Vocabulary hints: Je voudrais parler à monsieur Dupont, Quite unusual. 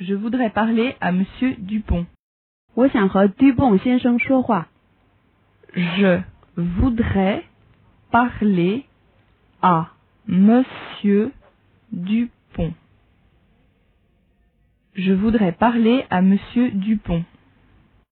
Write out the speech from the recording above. Je voudrais parler à monsieur Dupont. 我想和 Dupont 先生说话。Je voudrais parler à monsieur Dupont. Je voudrais parler à monsieur Dupont.